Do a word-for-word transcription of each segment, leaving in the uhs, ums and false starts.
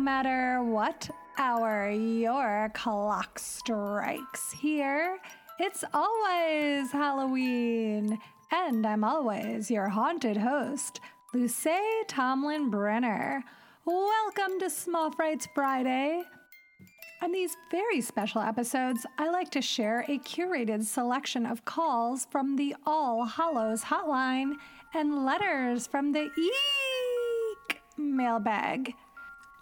matter what hour your clock strikes here, it's always Halloween, and I'm always your haunted host, Luce Tomlin-Brenner. Welcome to Small Frights Friday. On these very special episodes, I like to share a curated selection of calls from the All Hallows hotline and letters from the Eek mailbag.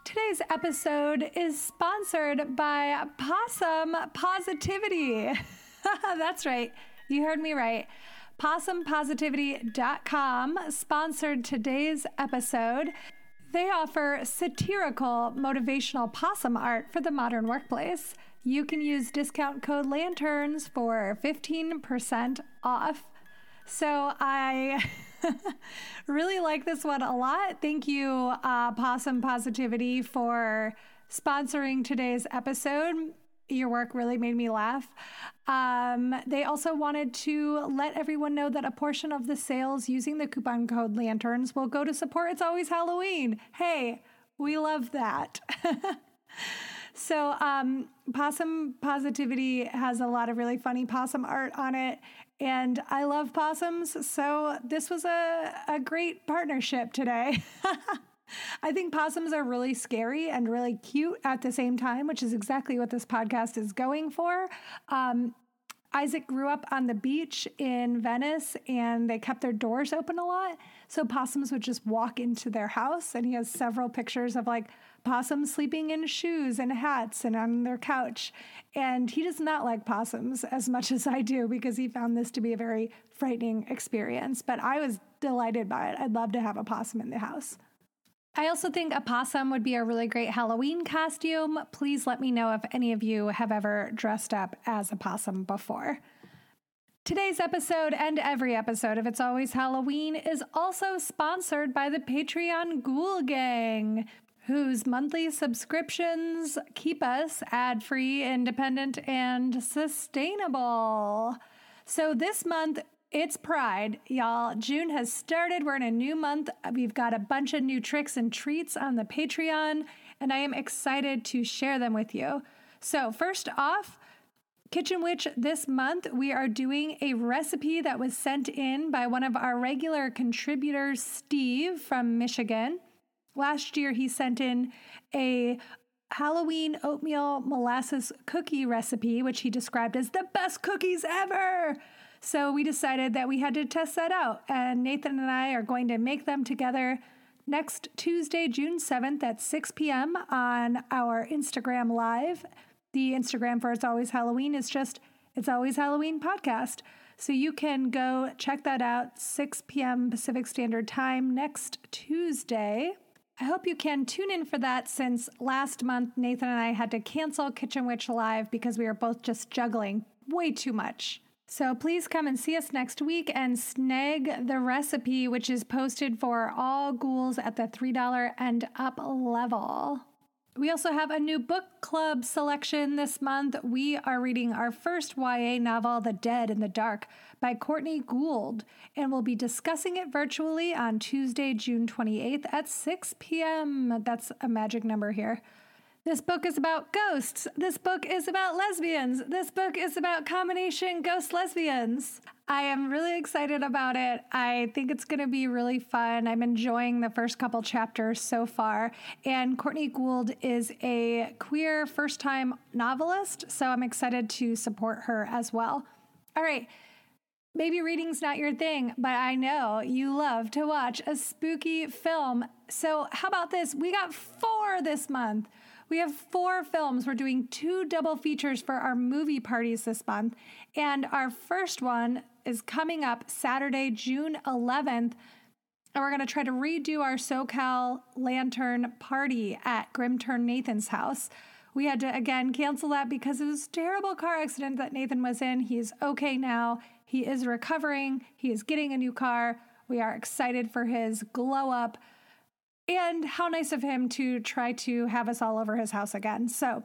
Today's episode is sponsored by Possum Positivity. That's right. You heard me right. Possum Positivity dot com sponsored today's episode. They offer satirical, motivational possum art for the modern workplace. You can use discount code LANTERNS for fifteen percent off. So I really like this one a lot. Thank you, uh, Possum Positivity, for sponsoring today's episode. Your work really made me laugh. Um, they also wanted to let everyone know that a portion of the sales using the coupon code LANTERNS will go to support It's Always Halloween. Hey, we love that. So um, Possum Positivity has a lot of really funny possum art on it, and I love possums, so this was a, a great partnership today. I think possums are really scary and really cute at the same time, which is exactly what this podcast is going for. Um, Isaac grew up on the beach in Venice, and they kept their doors open a lot. So possums would just walk into their house, and he has several pictures of like possums sleeping in shoes and hats and on their couch. And he does not like possums as much as I do because he found this to be a very frightening experience. But I was delighted by it. I'd love to have a possum in the house. I also think a possum would be a really great Halloween costume. Please let me know if any of you have ever dressed up as a possum before. Today's episode and every episode of It's Always Halloween is also sponsored by the Patreon Ghoul Gang, whose monthly subscriptions keep us ad-free, independent, and sustainable. So this month, it's Pride, y'all. June has started. We're in a new month. We've got a bunch of new tricks and treats on the Patreon, and I am excited to share them with you. So first off, Kitchen Witch this month, we are doing a recipe that was sent in by one of our regular contributors, Steve from Michigan. Last year, he sent in a Halloween oatmeal molasses cookie recipe, which he described as the best cookies ever. So we decided that we had to test that out, and Nathan and I are going to make them together next Tuesday, June seventh at six p.m. on our Instagram Live. The Instagram for It's Always Halloween is just It's Always Halloween Podcast. So you can go check that out, six p.m. Pacific Standard Time next Tuesday. I hope you can tune in for that, since last month Nathan and I had to cancel Kitchen Witch Live because we were both just juggling way too much. So please come and see us next week and snag the recipe, which is posted for all ghouls at the three dollars and up level. We also have a new book club selection this month. We are reading our first Y A novel, The Dead in the Dark, by Courtney Gould, and we'll be discussing it virtually on Tuesday, June twenty-eighth at six p.m. That's a magic number here. This book is about ghosts. This book is about lesbians. This book is about combination ghost lesbians. I am really excited about it. I think it's going to be really fun. I'm enjoying the first couple chapters so far. And Courtney Gould is a queer first-time novelist, so I'm excited to support her as well. All right. Maybe reading's not your thing, but I know you love to watch a spooky film. So how about this? We got four this month. We have four films. We're doing two double features for our movie parties this month. And our first one is coming up Saturday, June eleventh. And we're going to try to redo our SoCal Lantern party at Grim Turn Nathan's house. We had to, again, cancel that because of this terrible car accident that Nathan was in. He is okay now. He is recovering. He is getting a new car. We are excited for his glow up. And how nice of him to try to have us all over his house again. So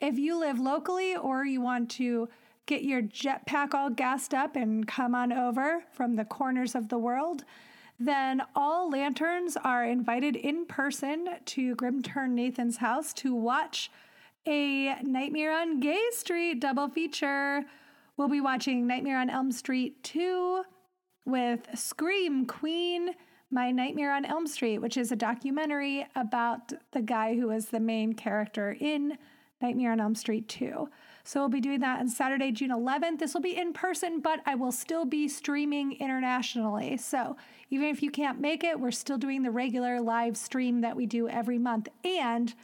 if you live locally or you want to get your jetpack all gassed up and come on over from the corners of the world, Then all lanterns are invited in person to Grim Turn Nathan's house to watch a Nightmare on Gay Street double feature. We'll be watching Nightmare on Elm Street two with Scream Queen, My Nightmare on Elm Street, which is a documentary about the guy who is the main character in Nightmare on Elm Street two. So we'll be doing that on Saturday, June eleventh. This will be in person, but I will still be streaming internationally. So even if you can't make it, we're still doing the regular live stream that we do every month. And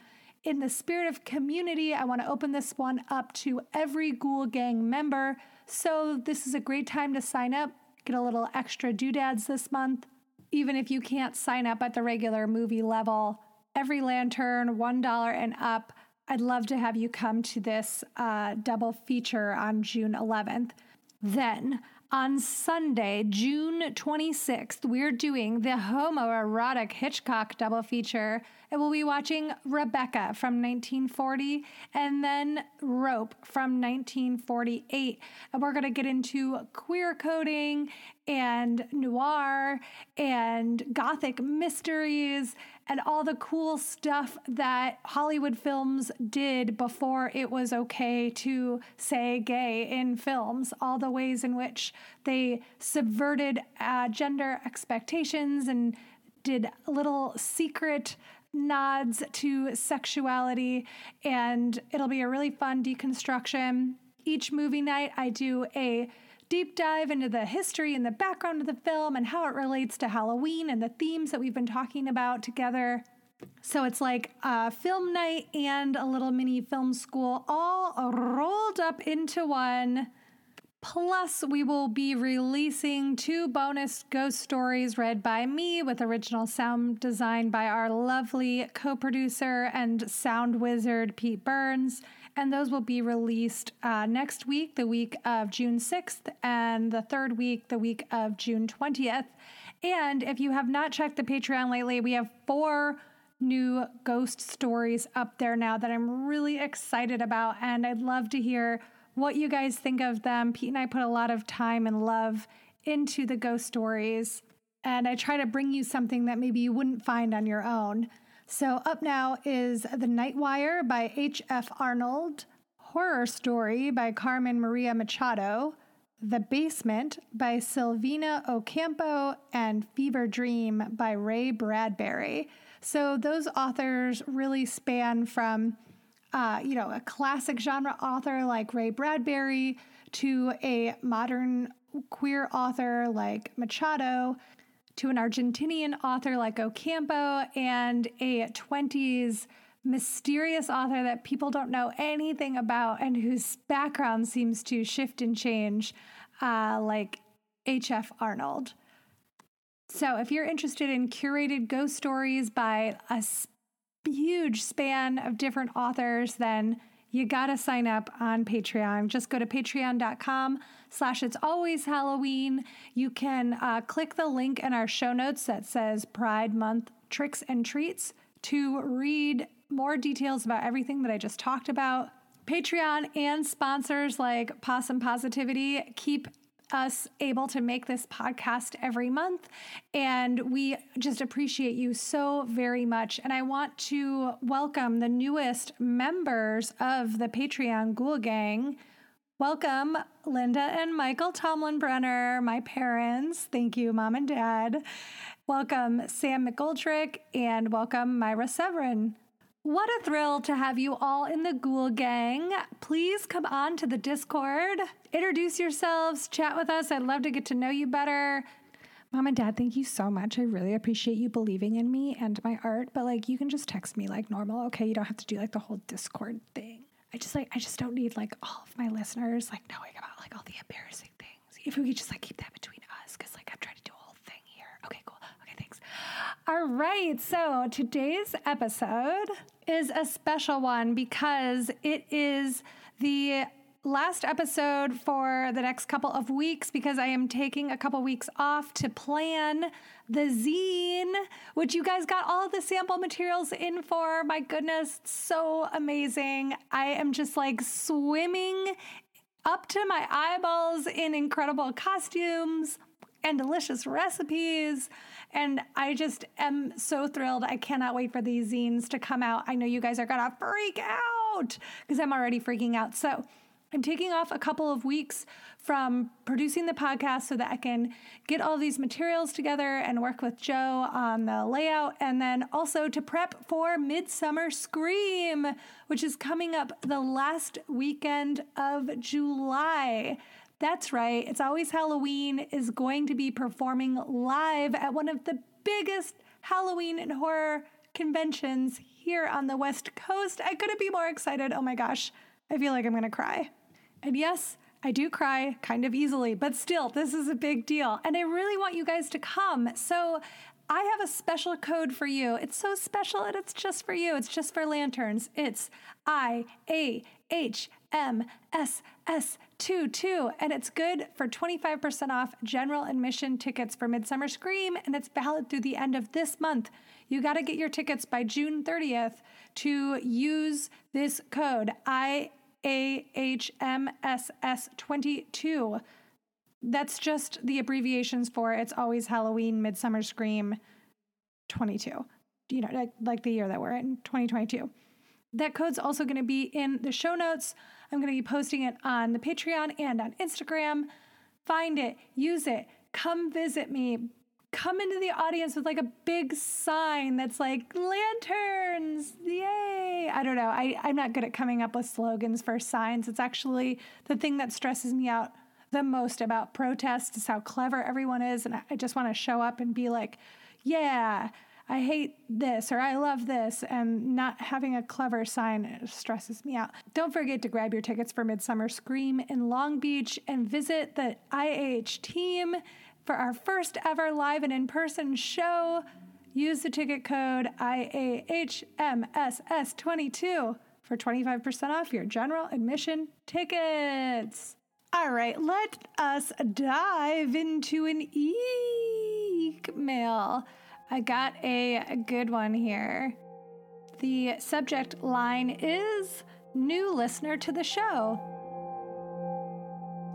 in the spirit of community, I want to open this one up to every Ghoul Gang member. So this is a great time to sign up, get a little extra doodads this month. Even if you can't sign up at the regular movie level, every lantern, one dollar and up, I'd love to have you come to this uh, double feature on June eleventh. Then on Sunday, June twenty-sixth, we're doing the homoerotic Hitchcock double feature. And we'll be watching Rebecca from nineteen forty and then Rope from nineteen forty-eight. And we're going to get into queer coding and noir and gothic mysteries and all the cool stuff that Hollywood films did before it was okay to say gay in films, all the ways in which they subverted uh, gender expectations and did little secret nods to sexuality. And it'll be a really fun deconstruction. Each movie night, I do a deep dive into the history and the background of the film and how it relates to Halloween and the themes that we've been talking about together. So it's like a film night and a little mini film school all rolled up into one. Plus, we will be releasing two bonus ghost stories read by me with original sound design by our lovely co-producer and sound wizard, Pete Burns. And those will be released uh, next week, the week of June sixth, and the third week, the week of June twentieth. And if you have not checked the Patreon lately, we have four new ghost stories up there now that I'm really excited about. And I'd love to hear what you guys think of them. Pete and I put a lot of time and love into the ghost stories. And I try to bring you something that maybe you wouldn't find on your own. So up now is The Night Wire by H. F. Arnold, Horror Story by Carmen Maria Machado, The Basement by Silvina Ocampo, and Fever Dream by Ray Bradbury. So those authors really span from, uh, you know, a classic genre author like Ray Bradbury to a modern queer author like Machado, to an Argentinian author like Ocampo, and a twenties mysterious author that people don't know anything about and whose background seems to shift and change, uh, like H. F. Arnold. So if you're interested in curated ghost stories by a huge span of different authors, then you gotta sign up on Patreon. Just go to patreon.com slash it's always Halloween. You can uh, click the link in our show notes that says Pride Month Tricks and Treats to read more details about everything that I just talked about. Patreon and sponsors like Possum Positivity keep us able to make this podcast every month, and we just appreciate you so very much. And I want to welcome the newest members of the Patreon Ghoul Gang. Welcome, Linda and Michael Tomlin-Brenner, my parents. Thank you, Mom and Dad. Welcome, Sam McGoldrick, and welcome, Myra Severin. What a thrill to have you all in the Ghoul Gang. Please come on to the Discord, introduce yourselves, chat with us. I'd love to get to know you better. Mom and Dad, thank you so much. I really appreciate you believing in me and my art, but like you can just text me like normal, okay? You don't have to do like the whole Discord thing. I just like, I just don't need like all of my listeners like knowing about like all the embarrassing things. If we could just like keep that between us, because like I'm trying to do a whole thing here. Okay, cool. Okay, thanks. All right, so today's episode is a special one because it is the last episode for the next couple of weeks because I am taking a couple weeks off to plan the zine, which you guys got all the sample materials in for. My goodness, so amazing. I am just like swimming up to my eyeballs in incredible costumes, and delicious recipes. And I just am so thrilled. I cannot wait for these zines to come out. I know you guys are going to freak out because I'm already freaking out. So I'm taking off a couple of weeks from producing the podcast so that I can get all these materials together and work with Joe on the layout, and then also to prep for Midsummer Scream, which is coming up the last weekend of July. That's right. It's Always Halloween is going to be performing live at one of the biggest Halloween and horror conventions here on the West Coast. I couldn't be more excited. Oh my gosh. I feel like I'm going to cry. And yes, I do cry kind of easily, but still, this is a big deal. And I really want you guys to come. So I have a special code for you. It's so special, and it's just for you. It's just for lanterns. It's I A H M S S twenty-two, and it's good for twenty-five percent off general admission tickets for Midsummer Scream, and it's valid through the end of this month. You got to get your tickets by June thirtieth to use this code, I A H M S S twenty-two. That's just the abbreviations for It's Always Halloween, Midsummer Scream twenty-two. You know, like, like the year that we're in, twenty twenty-two. That code's also going to be in the show notes. I'm going to be posting it on the Patreon and on Instagram. Find it, use it, come visit me. Come into the audience with like a big sign that's like, lanterns, yay. I don't know. I, I'm not good at coming up with slogans for signs. It's actually the thing that stresses me out the most about protests is how clever everyone is. And I just want to show up and be like, yeah, I hate this, or I love this. And not having a clever sign stresses me out. Don't forget to grab your tickets for Midsummer Scream in Long Beach and visit the I A H team for our first ever live and in-person show. Use the ticket code I A H M S S twenty-two for twenty-five percent off your general admission tickets. All right, let us dive into an email. I got a, a good one here. The subject line is new listener to the show.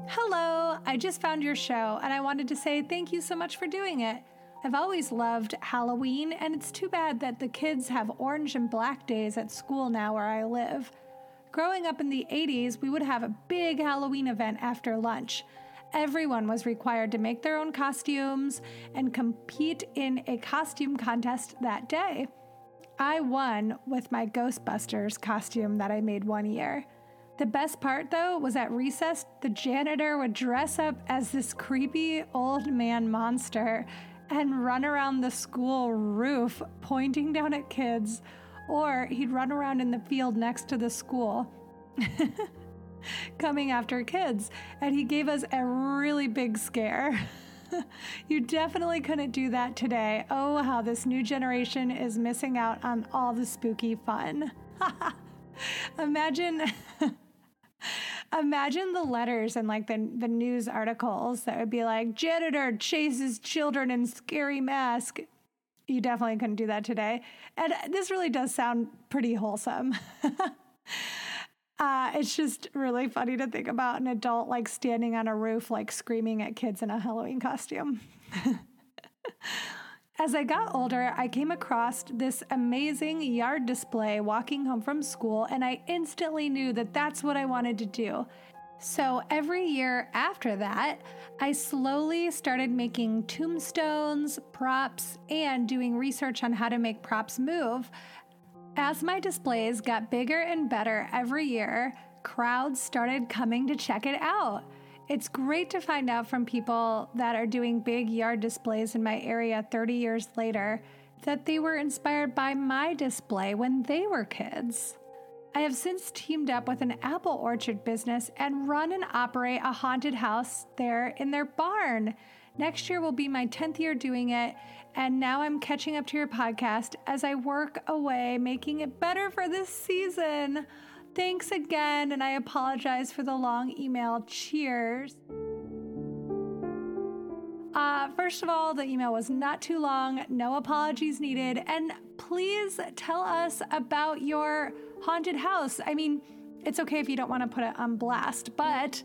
Hello, I just found your show and I wanted to say thank you so much for doing it. I've always loved Halloween, and it's too bad that the kids have orange and black days at school now where I live. Growing up in the eighties, we would have a big Halloween event after lunch. Everyone was required to make their own costumes and compete in a costume contest that day. I won with my Ghostbusters costume that I made one year. The best part, though, was at recess, the janitor would dress up as this creepy old man monster and run around the school roof pointing down at kids, or he'd run around in the field next to the school coming after kids, and he gave us a really big scare. You definitely couldn't do that today. Oh, how this new generation is missing out on all the spooky fun. Imagine... Imagine the letters and like the, the news articles that would be like, janitor chases children in scary mask. You definitely couldn't do that today. And this really does sound pretty wholesome. uh, it's just really funny to think about an adult like standing on a roof, like screaming at kids in a Halloween costume. As I got older, I came across this amazing yard display walking home from school, and I instantly knew that that's what I wanted to do. So every year after that, I slowly started making tombstones, props, and doing research on how to make props move. As my displays got bigger and better every year, crowds started coming to check it out. It's great to find out from people that are doing big yard displays in my area thirty years later that they were inspired by my display when they were kids. I have since teamed up with an apple orchard business and run and operate a haunted house there in their barn. Next year will be my tenth year doing it, and now I'm catching up to your podcast as I work away making it better for this season. Thanks again, and I apologize for the long email. Cheers. Uh, first of all, the email was not too long, no apologies needed, and please tell us about your haunted house. I mean, it's okay if you don't want to put it on blast, but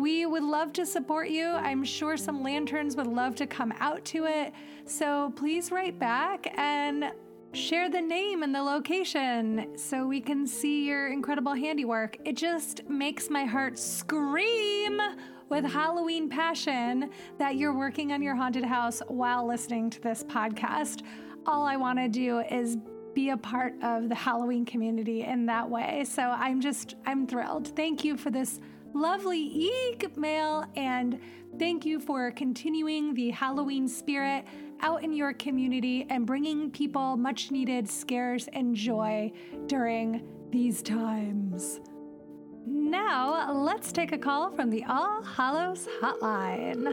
We would love to support you. I'm sure some lanterns would love to come out to it. So please write back and share the name and the location so we can see your incredible handiwork. It just makes my heart scream with Halloween passion that you're working on your haunted house while listening to this podcast. All I want to do is be a part of the Halloween community in that way. So I'm just, I'm thrilled. Thank you for this lovely email, and thank you for continuing the Halloween spirit out in your community and bringing people much needed scares and joy during these times. Now, let's take a call from the All Hallows Hotline.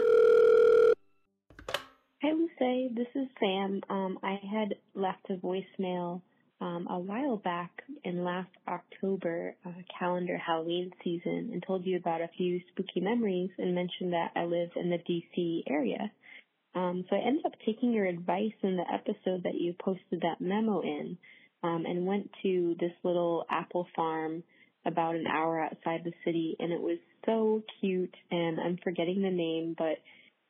Hi, Luce. This is Sam. Um, I had left a voicemail Um, a while back in last October uh, calendar Halloween season and told you about a few spooky memories and mentioned that I live in the D C area. Um, so I ended up taking your advice in the episode that you posted that memo in um, and went to this little apple farm about an hour outside the city, and it was so cute, and I'm forgetting the name, but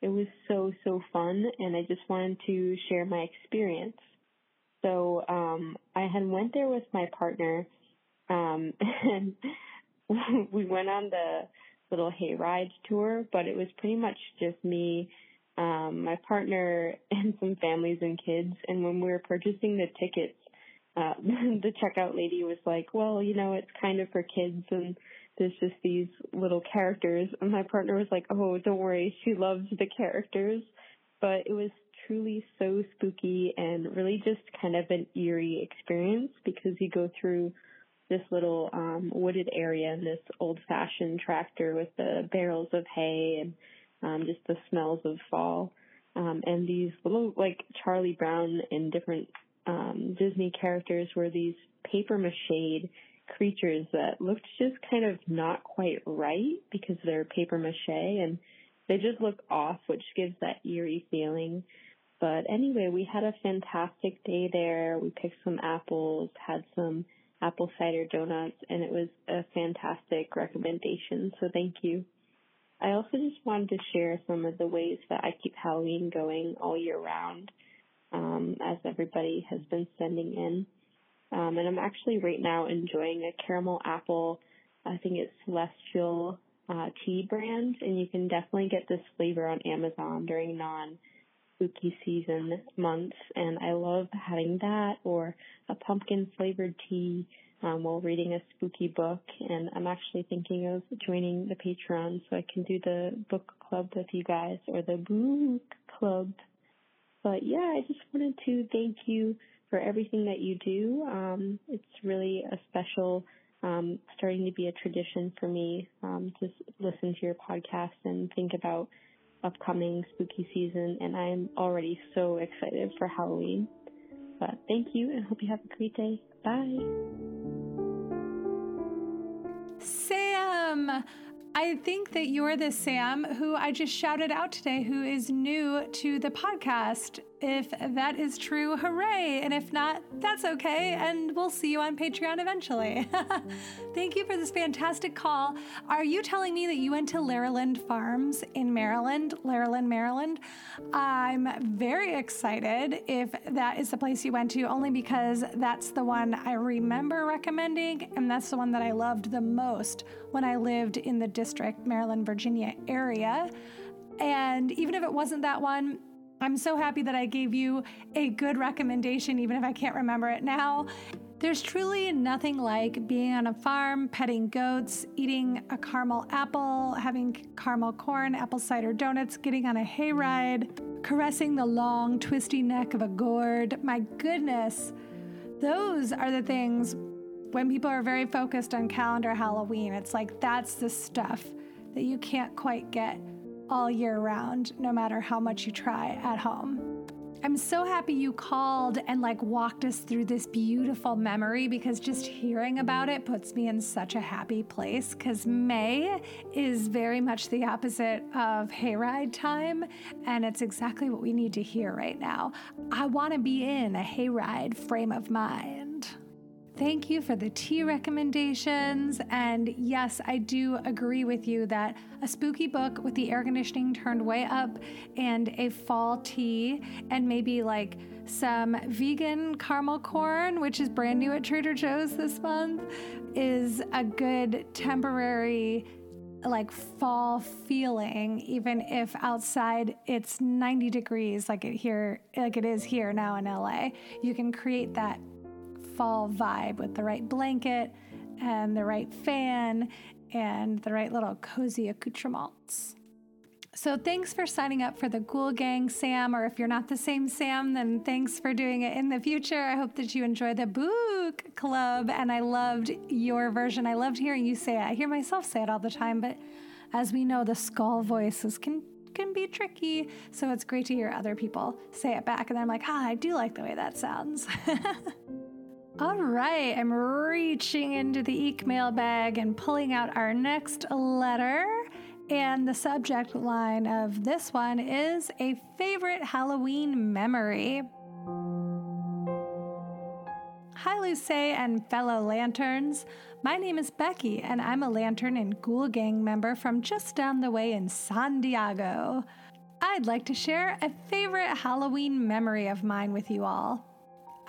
it was so, so fun, and I just wanted to share my experience. So um, I had went there with my partner, um, and we went on the little hayride tour, but it was pretty much just me, um, my partner, and some families and kids. And when we were purchasing the tickets, uh, the checkout lady was like, well, you know, it's kind of for kids, and there's just these little characters. And my partner was like, oh, don't worry, she loves the characters. But it was truly so spooky and really just kind of an eerie experience, because you go through this little um, wooded area and this old-fashioned tractor with the barrels of hay and um, just the smells of fall. Um, and these little, like Charlie Brown and different um, Disney characters, were these papier-mâchéd creatures that looked just kind of not quite right because they're papier-mâché, and they just look off, which gives that eerie feeling. But anyway, we had a fantastic day there. We picked some apples, had some apple cider donuts, and it was a fantastic recommendation, so thank you. I also just wanted to share some of the ways that I keep Halloween going all year round, um, as everybody has been sending in. Um, and I'm actually right now enjoying a caramel apple, I think it's Celestial uh, tea brand, and you can definitely get this flavor on Amazon during non spooky season months, and I love having that or a pumpkin flavored tea um, while reading a spooky book. And I'm actually thinking of joining the Patreon so I can do the book club with you guys, or the book club. But yeah, I just wanted to thank you for everything that you do. Um, it's really a special, um, starting to be a tradition for me, um, to listen to your podcast and think about upcoming spooky season, and I'm already so excited for Halloween. But thank you, and hope you have a great day. Bye. Sam! I think that you're the Sam who I just shouted out today, who is new to the podcast. If that is true, hooray. And if not, that's okay. And we'll see you on Patreon eventually. Thank you for this fantastic call. Are you telling me that you went to Larriland Farms in Maryland, Larriland, Maryland? I'm very excited if that is the place you went to, only because that's the one I remember recommending. And that's the one that I loved the most when I lived in the District, Maryland, Virginia area. And even if it wasn't that one, I'm so happy that I gave you a good recommendation, even if I can't remember it now. There's truly nothing like being on a farm, petting goats, eating a caramel apple, having caramel corn, apple cider donuts, getting on a hayride, caressing the long, twisty neck of a gourd. My goodness, those are the things when people are very focused on calendar Halloween. It's like, that's the stuff that you can't quite get all year round, no matter how much you try at home. I'm so happy you called and like walked us through this beautiful memory, because just hearing about it puts me in such a happy place, because May is very much the opposite of hayride time, and it's exactly what we need to hear right now. I want to be in a hayride frame of mind. Thank you for the tea recommendations. And yes, I do agree with you that a spooky book with the air conditioning turned way up and a fall tea and maybe like some vegan caramel corn, which is brand new at Trader Joe's this month, is a good temporary like fall feeling, even if outside it's ninety degrees like it here, like it is here now in L A. You can create that fall vibe with the right blanket and the right fan and the right little cozy accoutrements. So thanks for signing up for the Ghoul Gang, Sam, or if you're not the same Sam, then thanks for doing it in the future. I hope that you enjoy the book club, and I loved your version. I loved hearing you say it. I hear myself say it all the time, but as we know, the skull voices can can be tricky, so it's great to hear other people say it back, and I'm like, ah, I do like the way that sounds. All right, I'm reaching into the Eek mail bag and pulling out our next letter. And the subject line of this one is a favorite Halloween memory. Hi, Luce and fellow Lanterns. My name is Becky, and I'm a Lantern and Ghoul Gang member from just down the way in San Diego. I'd like to share a favorite Halloween memory of mine with you all.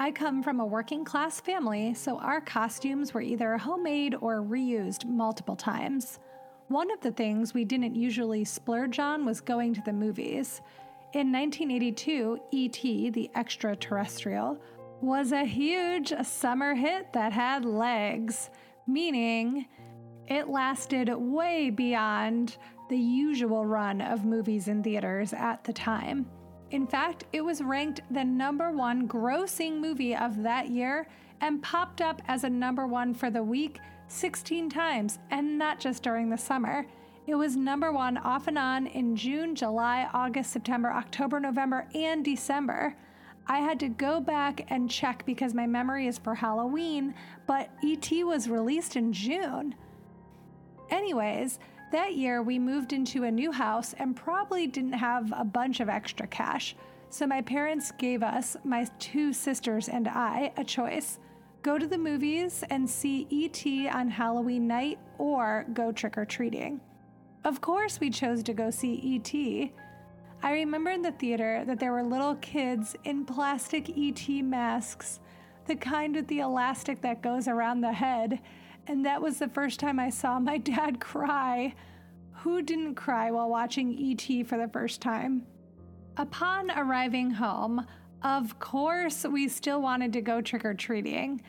I come from a working-class family, so our costumes were either homemade or reused multiple times. One of the things we didn't usually splurge on was going to the movies. In nineteen eighty-two, E T, the Extra-Terrestrial, was a huge summer hit that had legs, meaning it lasted way beyond the usual run of movies in theaters at the time. In fact, it was ranked the number one grossing movie of that year and popped up as a number one for the week sixteen times, and not just during the summer. It was number one off and on in June, July, August, September, October, November, and December. I had to go back and check because my memory is for Halloween, but E T was released in June. Anyways, that year, we moved into a new house and probably didn't have a bunch of extra cash. So my parents gave us, my two sisters and I, a choice. Go to the movies and see E T on Halloween night or go trick-or-treating. Of course, we chose to go see E T. I remember in the theater that there were little kids in plastic E T masks, the kind with the elastic that goes around the head. And that was the first time I saw my dad cry. Who didn't cry while watching E T for the first time? Upon arriving home, of course, we still wanted to go trick-or-treating.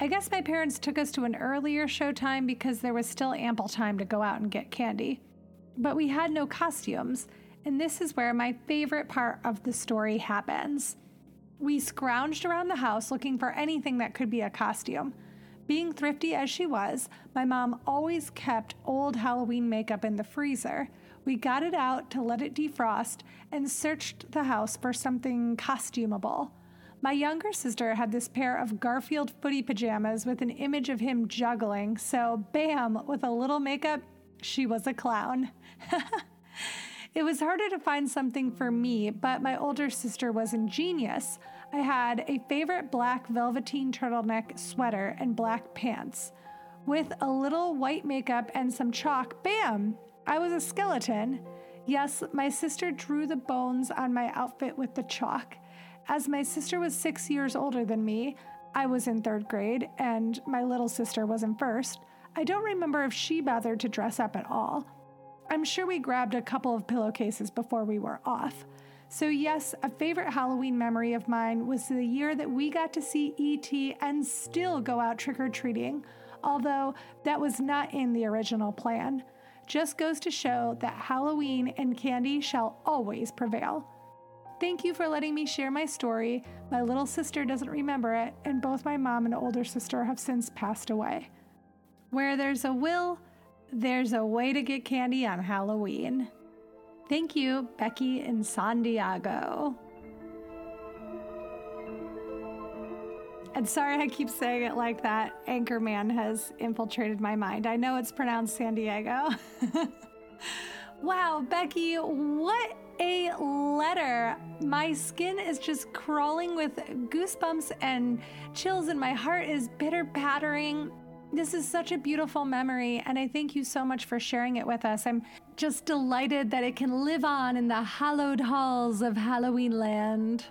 I guess my parents took us to an earlier showtime because there was still ample time to go out and get candy. But we had no costumes, and this is where my favorite part of the story happens. We scrounged around the house looking for anything that could be a costume. Being thrifty as she was, my mom always kept old Halloween makeup in the freezer. We got it out to let it defrost and searched the house for something costumable. My younger sister had this pair of Garfield footy pajamas with an image of him juggling, so bam, with a little makeup, she was a clown. It was harder to find something for me, but my older sister was ingenious. I had a favorite black velveteen turtleneck sweater and black pants. With a little white makeup and some chalk, bam, I was a skeleton. Yes, my sister drew the bones on my outfit with the chalk. As my sister was six years older than me, I was in third grade and my little sister was in first. I don't remember if she bothered to dress up at all. I'm sure we grabbed a couple of pillowcases before we were off. So yes, a favorite Halloween memory of mine was the year that we got to see E T and still go out trick-or-treating, although that was not in the original plan. Just goes to show that Halloween and candy shall always prevail. Thank you for letting me share my story. My little sister doesn't remember it, and both my mom and older sister have since passed away. Where there's a will, there's a way to get candy on Halloween. Thank you, Becky in San Diego. And sorry I keep saying it like that. Anchorman has infiltrated my mind. I know it's pronounced San Diego. Wow, Becky, what a letter. My skin is just crawling with goosebumps and chills, and my heart is bitter pattering. This is such a beautiful memory, and I thank you so much for sharing it with us. I'm just delighted that it can live on in the hallowed halls of Halloween land.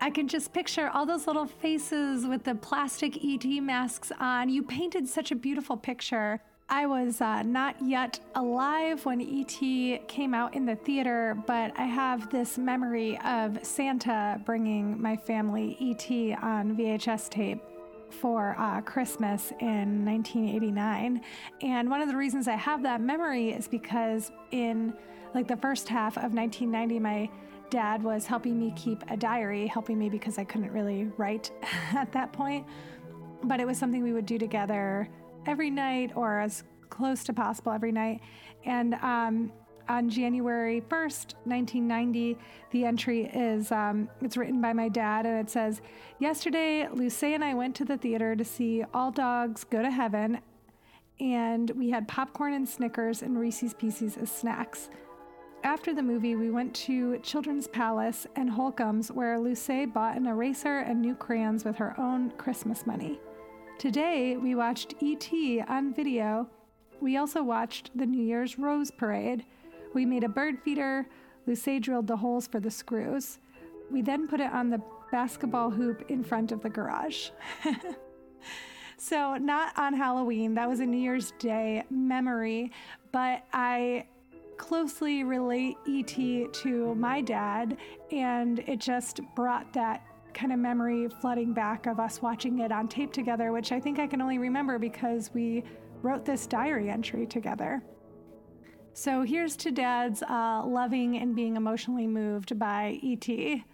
I can just picture all those little faces with the plastic E T masks on. You painted such a beautiful picture. I was uh, not yet alive when E T came out in the theater, but I have this memory of Santa bringing my family E T on V H S tape for uh, Christmas in nineteen eighty-nine. And one of the reasons I have that memory is because in like the first half of nineteen ninety, my dad was helping me keep a diary, helping me because I couldn't really write at that point. But it was something we would do together every night, or as close to possible every night. And um, on January first, nineteen ninety, the entry is, um, it's written by my dad, and it says, "Yesterday, Luce and I went to the theater to see All Dogs Go to Heaven, and we had popcorn and Snickers and Reese's Pieces as snacks. After the movie, we went to Children's Palace and Holcomb's, where Luce bought an eraser and new crayons with her own Christmas money. Today, we watched E T on video. We also watched the New Year's Rose Parade. We made a bird feeder. Luce drilled the holes for the screws. We then put it on the basketball hoop in front of the garage." So not on Halloween. That was a New Year's Day memory, but I closely relate E T to my dad, and it just brought that kind of memory flooding back of us watching it on tape together, which I think I can only remember because we wrote this diary entry together. So here's to Dad's uh, loving and being emotionally moved by E T.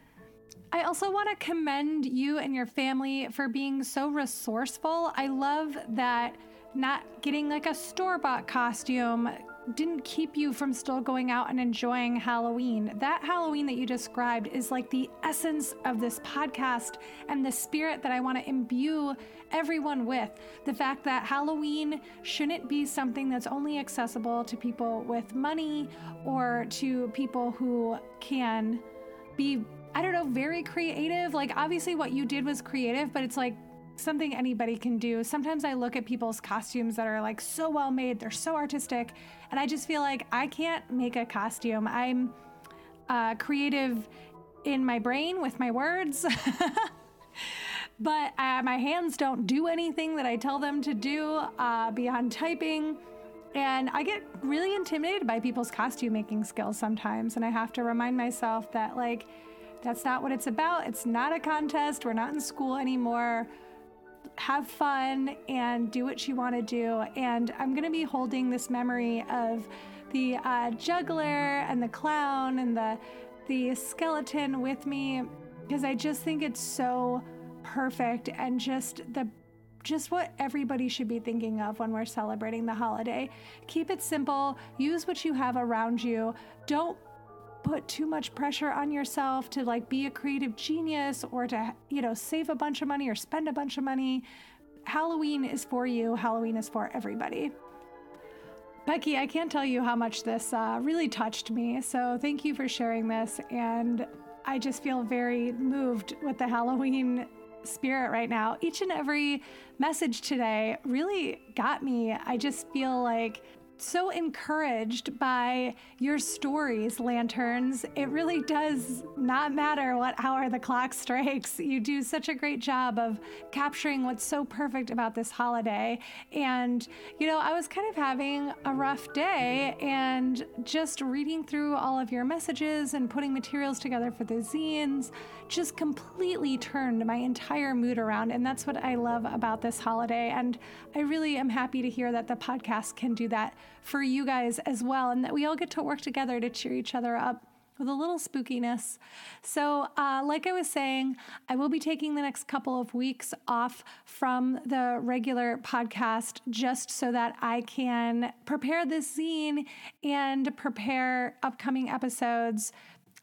I also want to commend you and your family for being so resourceful. I love that not getting like a store-bought costume didn't keep you from still going out and enjoying Halloween. That Halloween that you described is like the essence of this podcast and the spirit that I want to imbue everyone with. The fact that Halloween shouldn't be something that's only accessible to people with money or to people who can be, I don't know, very creative. Like, obviously what you did was creative, but it's like something anybody can do. Sometimes I look at people's costumes that are like so well made, they're so artistic, and I just feel like I can't make a costume. I'm uh, creative in my brain with my words, but uh, my hands don't do anything that I tell them to do uh, beyond typing. And I get really intimidated by people's costume making skills sometimes, and I have to remind myself that like, that's not what it's about. It's not a contest. We're not in school anymore. Have fun and do what you want to do. And I'm going to be holding this memory of the uh, juggler and the clown and the the skeleton with me, because I just think it's so perfect and just the just what everybody should be thinking of when we're celebrating the holiday. Keep it simple. Use what you have around you. Don't put too much pressure on yourself to like be a creative genius or to, you know, save a bunch of money or spend a bunch of money. Halloween is for you. Halloween is for everybody. Becky, I can't tell you how much this uh, really touched me. So thank you for sharing this. And I just feel very moved with the Halloween spirit right now. Each and every message today really got me. I just feel like so encouraged by your stories, Lanterns. It really does not matter what hour the clock strikes. You do such a great job of capturing what's so perfect about this holiday. And, you know, I was kind of having a rough day, and just reading through all of your messages and putting materials together for the zines just completely turned my entire mood around. And that's what I love about this holiday. And I really am happy to hear that the podcast can do that for you guys as well, and that we all get to work together to cheer each other up with a little spookiness. So uh, like I was saying, I will be taking the next couple of weeks off from the regular podcast just so that I can prepare this zine and prepare upcoming episodes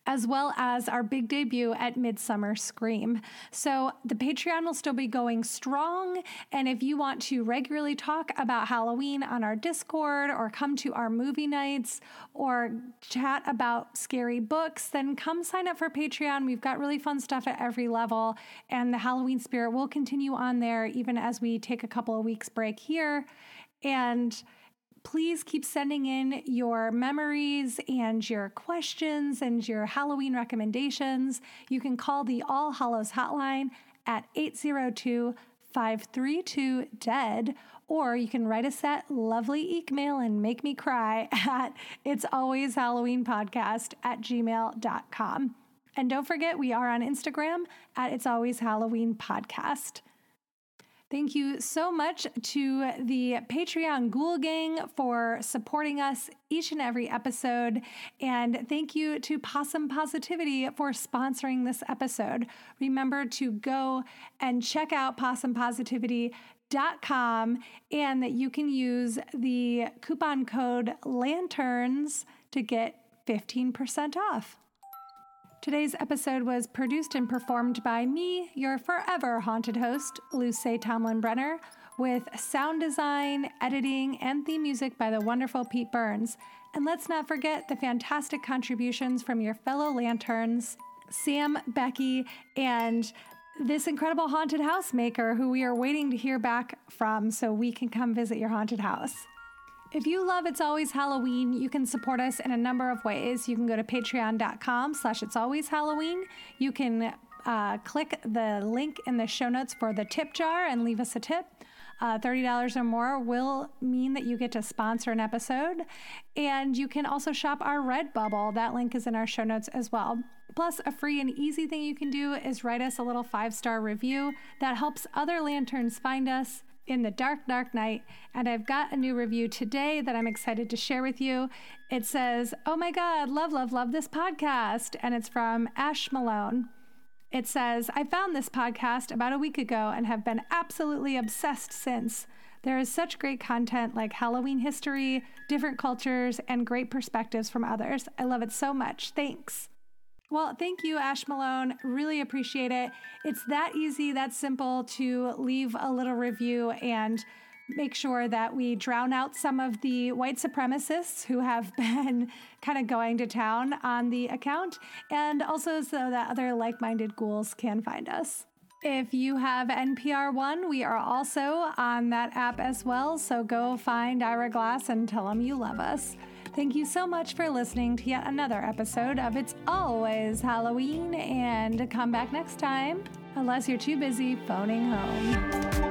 as well as our big debut at Midsummer Scream. So the Patreon will still be going strong. And if you want to regularly talk about Halloween on our Discord or come to our movie nights or chat about scary books, then come sign up for Patreon. We've got really fun stuff at every level, and the Halloween spirit will continue on there even as we take a couple of weeks break here. And please keep sending in your memories and your questions and your Halloween recommendations. You can call the All Hallows hotline at eight zero two, five three two, D E A D, or you can write us that lovely email and make me cry at It's Always Halloween Podcast at gmail dot com. And don't forget, we are on Instagram at It's Always Halloween Podcast. Thank you so much to the Patreon Ghoul Gang for supporting us each and every episode. And thank you to Possum Positivity for sponsoring this episode. Remember to go and check out possum positivity dot com, and that you can use the coupon code LANTERNS to get fifteen percent off. Today's episode was produced and performed by me, your forever haunted host, Luce Tomlin-Brenner, with sound design, editing, and theme music by the wonderful Pete Burns. And let's not forget the fantastic contributions from your fellow Lanterns, Sam, Becky, and this incredible haunted house maker who we are waiting to hear back from so we can come visit your haunted house. If you love It's Always Halloween, you can support us in a number of ways. You can go to patreon.com slash It's Always Halloween. You can uh, click the link in the show notes for the tip jar and leave us a tip. Uh, thirty dollars or more will mean that you get to sponsor an episode. And you can also shop our Redbubble. That link is in our show notes as well. Plus, a free and easy thing you can do is write us a little five-star review. That helps other Lanterns find us in the dark, dark night. And I've got a new review today that I'm excited to share with you. It says, "Oh my God, love, love, love this podcast." And it's from Ash Malone. It says, "I found this podcast about a week ago and have been absolutely obsessed since. There is such great content like Halloween history, different cultures, and great perspectives from others. I love it so much. Thanks." Well, thank you, Ash Malone. Really appreciate it. It's that easy, that simple to leave a little review and make sure that we drown out some of the white supremacists who have been kind of going to town on the account, and also so that other like-minded ghouls can find us. If you have N P R One, we are also on that app as well, so go find Ira Glass and tell him you love us. Thank you so much for listening to yet another episode of It's Always Halloween, and come back next time, unless you're too busy phoning home.